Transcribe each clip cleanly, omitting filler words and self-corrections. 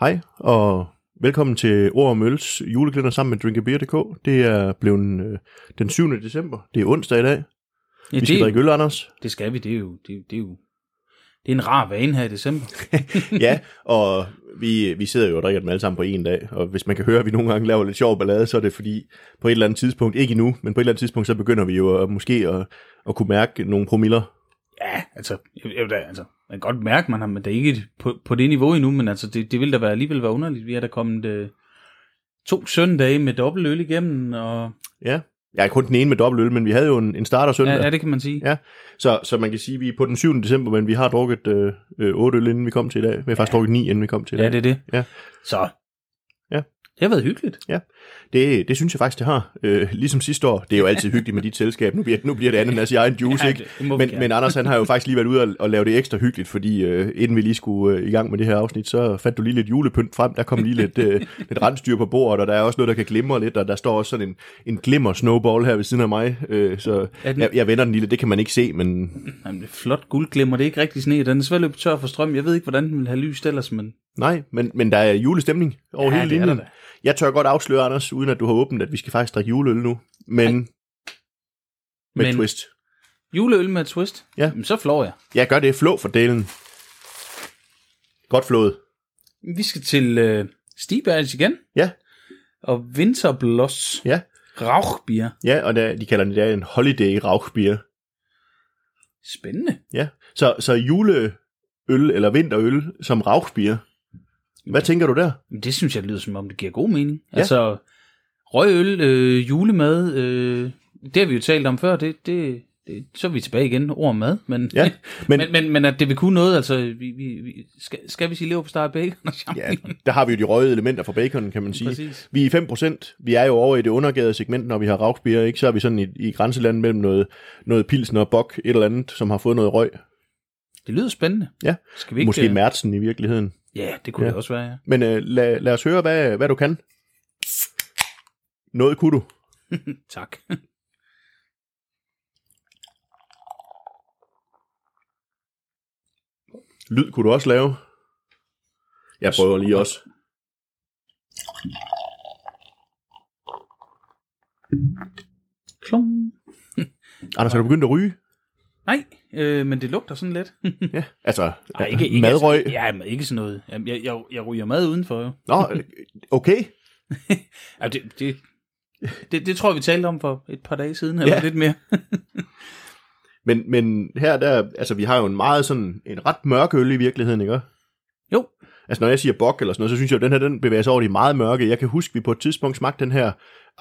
Hej, og velkommen til Ord og Mølles julekalender sammen med DrinkaBear.dk. Det er blevet den 7. december. Det er onsdag i dag. Ja, vi skal drikke øl, Anders. Det skal vi. Det er en rar vane her i december. Ja, og vi sidder jo og drikker dem alle sammen på en dag. Og hvis man kan høre, at vi nogle gange laver lidt sjov ballade, så er det fordi på et eller andet tidspunkt, ikke endnu, men på et eller andet tidspunkt, så begynder vi jo måske at kunne mærke nogle promiller. Ja, altså, man kan godt mærke, man har, men det er ikke på det niveau endnu, men altså, det vil da alligevel være underligt. Vi er da kommet to søndage med dobbeltøl igennem. Og... Ja, jeg er kun den ene med dobbeltøl, men vi havde jo en starter søndag. Ja, det kan man sige. Ja. Så man kan sige, at vi er på den 7. december, men vi har drukket 8 øl, inden vi kom til i dag. Vi har faktisk drukket 9, inden vi kom til i dag. Ja, det er det. Ja. Så... Ja. Det har været hyggeligt. Ja, det synes jeg faktisk, det har. Ligesom sidste år, det er jo altid hyggeligt med dit selskab. Nu bliver det ananas i egen juice, ja, ikke? Men Anders, han har jo faktisk lige været ude og lave det ekstra hyggeligt, fordi inden vi lige skulle i gang med det her afsnit, så fandt du lige lidt julepynt frem. Der kom lige lidt rensdyr på bordet, og der er også noget, der kan glimre lidt, og der står også sådan en glimmer-snowball her ved siden af mig. Så jeg vender den lige lidt, det kan man ikke se, men... Jamen, det er flot guldglimmer, det er ikke rigtig sne. Den er selvfølgelig tør for strøm. Jeg ved ikke, hvordan den ville have lys ellers, men... Nej, men der er julestemning over hele linjen. Det er der. Jeg tør godt afsløre, Anders, uden at du har åbnet, at vi skal faktisk drikke juleøl nu, men med twist. Juleøl med twist? Ja. Jamen, så flår jeg. Ja, gør det. Flå for delen. Godt flået. Vi skal til Stiegbergs igen. Ja. Og Winterbloss. Ja. Rauchbier. Ja, og de kalder det der en holiday Rauchbier. Spændende. Ja, så juleøl eller vinterøl som Rauchbier. Hvad tænker du der? Det synes jeg lyder som om, det giver god mening. Ja. Altså, røgøl, julemad, det har vi jo talt om før, så er vi tilbage igen, ord og mad, men, ja, men at det vil kunne noget, altså, vi skal vi sige lever på start bacon og champagne? Ja, der har vi jo de røde elementer fra baconen, kan man sige. Præcis. Vi er 5%, vi er jo over i det undergærede segment, når vi har Rauchbier, ikke? Så er vi sådan i grænselandet mellem noget pilsner og bok, et eller andet, som har fået noget røg. Det lyder spændende. Ja, skal vi ikke... måske Mærtsen i virkeligheden. Ja, det kunne det også være, ja. Men lad os høre, hvad du kan. Noget kunne du. Tak. Lyd kunne du også lave. Jeg prøver lige også. Klong. Anders, har du begyndt at ryge? Nej, men det lugter sådan lidt. Ja, altså madrøg. Altså, ja, men ikke sådan noget. Jeg ryger mad udenfor jo. Nå, okay. Altså, det tror jeg, vi talte om for et par dage siden, eller lidt mere. men her, der, altså vi har jo en meget sådan, en ret mørk øl i virkeligheden, ikke? Jo. Altså når jeg siger bok eller sådan noget, så synes jeg jo, den her, den bevæger sig over de meget mørke. Jeg kan huske, vi på et tidspunkt smagte den her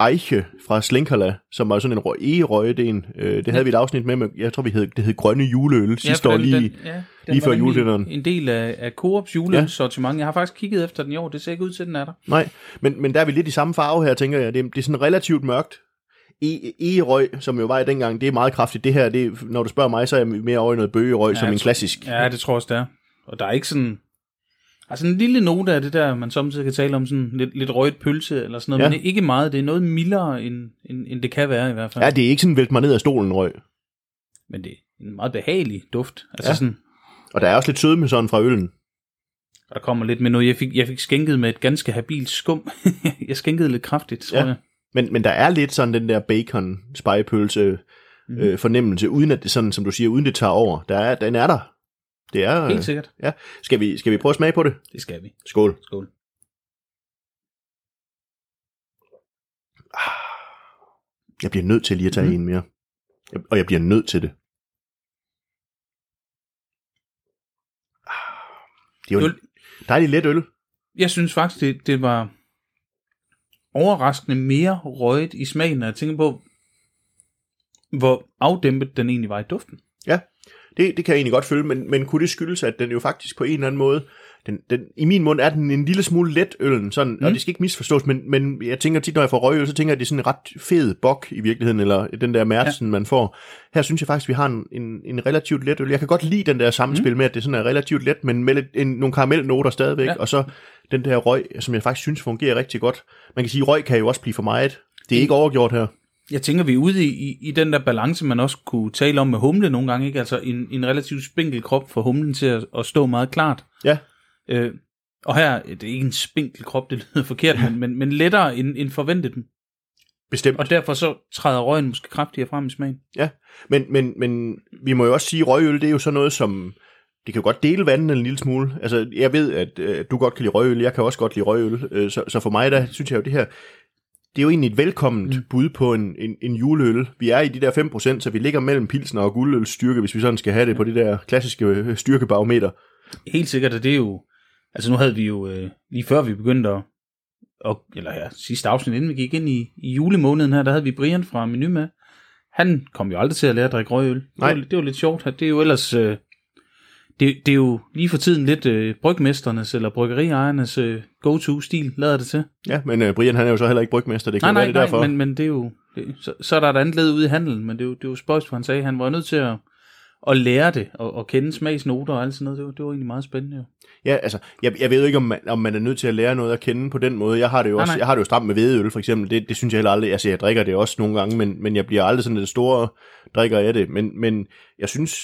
Eiche fra Schlenkerla, som var sådan en egerøgeden. Det havde vi et afsnit med, jeg tror, det hed grønne juleøl sidste år lige før juleølleren. En del af Coops juleølsortiment. Jeg har faktisk kigget efter den i år, det ser ikke ud til, den er der. Nej, men der er vi lidt i samme farve her, tænker jeg. Det er sådan relativt mørkt. Egerøg, som jo var i dengang, det er meget kraftigt. Det her, når du spørger mig, så er jeg mere over i noget bøgerøg, som en klassisk. Ja, det tror jeg også, det er. Og der er ikke sådan... Altså en lille note af det der, man samtidig kan tale om sådan lidt rødt pølse eller sådan noget, men ikke meget. Det er noget mildere, end det kan være i hvert fald. Ja, det er ikke sådan vælt mig ned af stolen røg. Men det er en meget behagelig duft. Altså sådan, og der er også lidt sødme sådan fra øllen. Der kommer lidt med noget. Jeg fik skænket med et ganske habilt skum. Jeg skænkede lidt kraftigt, tror jeg. Men der er lidt sådan den der bacon-spejepølse fornemmelse, uden at det sådan, som du siger, uden det tager over. Den er der. Det er helt sikkert. Ja. Skal vi prøve at smage på det? Det skal vi. Skål. Skål. Jeg bliver nødt til lige at tage en mere. Og jeg bliver nødt til det. Det er jo en dejlig let øl. Jeg synes faktisk, det var overraskende mere røget i smagen, når jeg tænker på, hvor afdæmpet den egentlig var i duften. Ja. Det kan jeg egentlig godt følge, men kunne det skyldes, at den jo faktisk på en eller anden måde, den, i min mund er den en lille smule let øllen, sådan, og det skal ikke misforstås, men jeg tænker tit, når jeg får røgøl, så tænker jeg, at det er sådan en ret fed bok i virkeligheden, eller den der mærtsen, man får. Her synes jeg faktisk, vi har en relativt let øl. Jeg kan godt lide den der samspil med, at det sådan er relativt let, men med nogle karamelnoter stadigvæk, og så den der røg, som jeg faktisk synes fungerer rigtig godt. Man kan sige, at røg kan jo også blive for meget. Det er ikke overgjort her. Jeg tænker, vi er ude i den der balance, man også kunne tale om med humle nogle gange, ikke? Altså en relativt spinkel krop for humlen til at stå meget klart. Ja. Og her, det er ikke en spinkel krop, det lyder forkert, men lettere end forventet den. Bestemt. Og derfor så træder røgen måske kraftigere frem i smagen. Ja, men vi må jo også sige, at røgøl, det er jo sådan noget, som... Det kan jo godt dele vandene en lille smule. Altså, jeg ved, at du godt kan lide røgøl, jeg kan også godt lide røgøl. Så for mig, der synes jeg jo, det her... Det er jo egentlig et velkomment bud på en juleøl. Vi er i de der 5%, så vi ligger mellem pilsner og guldølsstyrke, hvis vi sådan skal have det på det der klassiske styrkebarometer. Helt sikkert, at det er jo... Altså nu havde vi jo, lige før vi begyndte sidste afsnit, inden vi gik ind i julemåneden her, der havde vi Brian fra Menu med. Han kom jo aldrig til at lære at drikke røgøl. Nej. Det var lidt sjovt. Det er jo ellers... Det er jo lige for tiden lidt brygmesternes eller bryggeriejernes go-to-stil, lader det til. Ja, men Brian han er jo så heller ikke brygmester, det kan være det derfor. Nej, men det er jo... Så er der et andet led ude i handelen, men det er jo spøjst, for han sagde, han var nødt til at lære det, og kende smagsnoter og alt sådan noget. Det var egentlig meget spændende jo. Ja, altså, jeg ved jo ikke, om man er nødt til at lære noget at kende på den måde. Jeg har det jo også, jeg har det jo stramt med hvedeøl, for eksempel. Det synes jeg heller aldrig. Altså, jeg drikker det også nogle gange, men jeg bliver aldrig sådan den store drikker af det. Men jeg synes,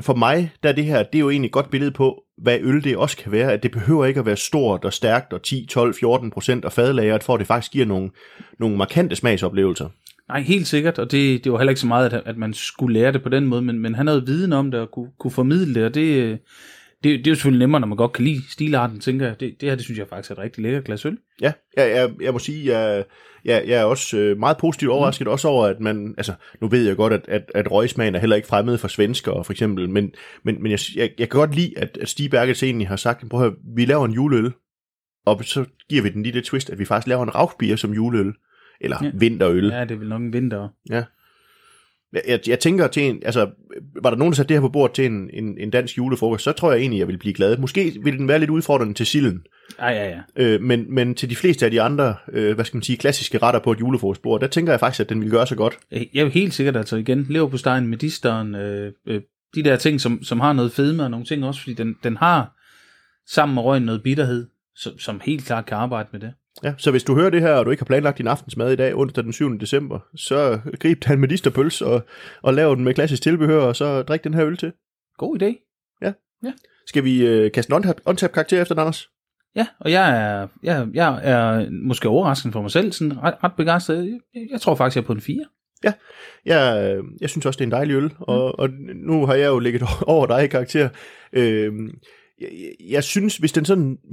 for mig, der det her, det er jo egentlig et godt billede på, hvad øl det også kan være. At det behøver ikke at være stort og stærkt og 10, 12, 14% og fadlagret, for at det faktisk giver nogle markante smagsoplevelser. Nej, helt sikkert, og det var heller ikke så meget, at man skulle lære det på den måde, men han havde viden om det og kunne formidle det, og det er jo selvfølgelig nemmere, når man godt kan lide stilarten, tænker jeg. Det her, synes jeg faktisk er et rigtig lækker glas øl. Ja, jeg må sige, jeg er også meget positivt overrasket, også over, at man, altså, nu ved jeg godt, at røgsmagen er heller ikke fremmed for svenskere, for eksempel, men jeg kan godt lide, at Stiegbergs egentlig har sagt, prøv at høre, vi laver en juleøl, og så giver vi den lige det twist, at vi faktisk laver en Rauchbier som juleøl. Eller vinterøl. Ja, det er vel nok en vinter. Ja. Jeg tænker til en... Altså, var der nogen, der satte det her på bordet til en dansk julefrokost, så tror jeg egentlig, jeg ville blive glad. Måske ville den være lidt udfordrende til silden. Ja. Men til de fleste af de andre, klassiske retter på et julefrokostbord, der tænker jeg faktisk, at den ville gøre så godt. Jeg vil helt sikkert altså igen leverpostejen med disteren, de der ting, som har noget fedme og nogle ting også, fordi den har sammen med røgen noget bitterhed, som helt klart kan arbejde med det. Ja, så hvis du hører det her, og du ikke har planlagt din aftensmad i dag, onsdag den 7. december, så grib dig en medisterpølse og lav den med klassisk tilbehør, og så drik den her øl til. God idé. Ja. Skal vi kaste en untappd karakter efter den, Anders? Ja, og jeg er måske overrasket for mig selv, sådan ret begejstret. Jeg tror faktisk, jeg er på en 4. Ja, jeg synes også, det er en dejlig øl, og nu har jeg jo ligget over dig i karakter. Jeg synes, hvis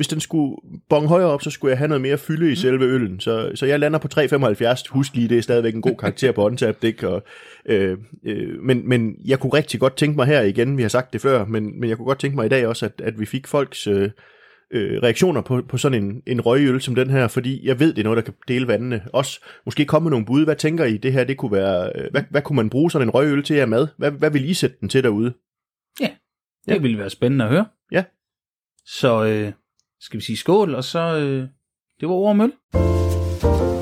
den skulle bonge højere op, så skulle jeg have noget mere fylde i selve øllen. Så jeg lander på 3,75. Husk lige, det er stadigvæk en god karakter på Untappd, ikke? Men jeg kunne rigtig godt tænke mig her igen, vi har sagt det før, men jeg kunne godt tænke mig i dag også, at vi fik folks reaktioner på sådan en røgøl som den her, fordi jeg ved, det er noget, der kan dele vandene. Også måske komme med nogle bud. Hvad tænker I, det her det kunne være? Hvad kunne man bruge sådan en røgøl til her med? Hvad vil I sætte den til derude? Ja, det ville være spændende at høre. Ja. Så skal vi sige skål, og så det var ord om øl.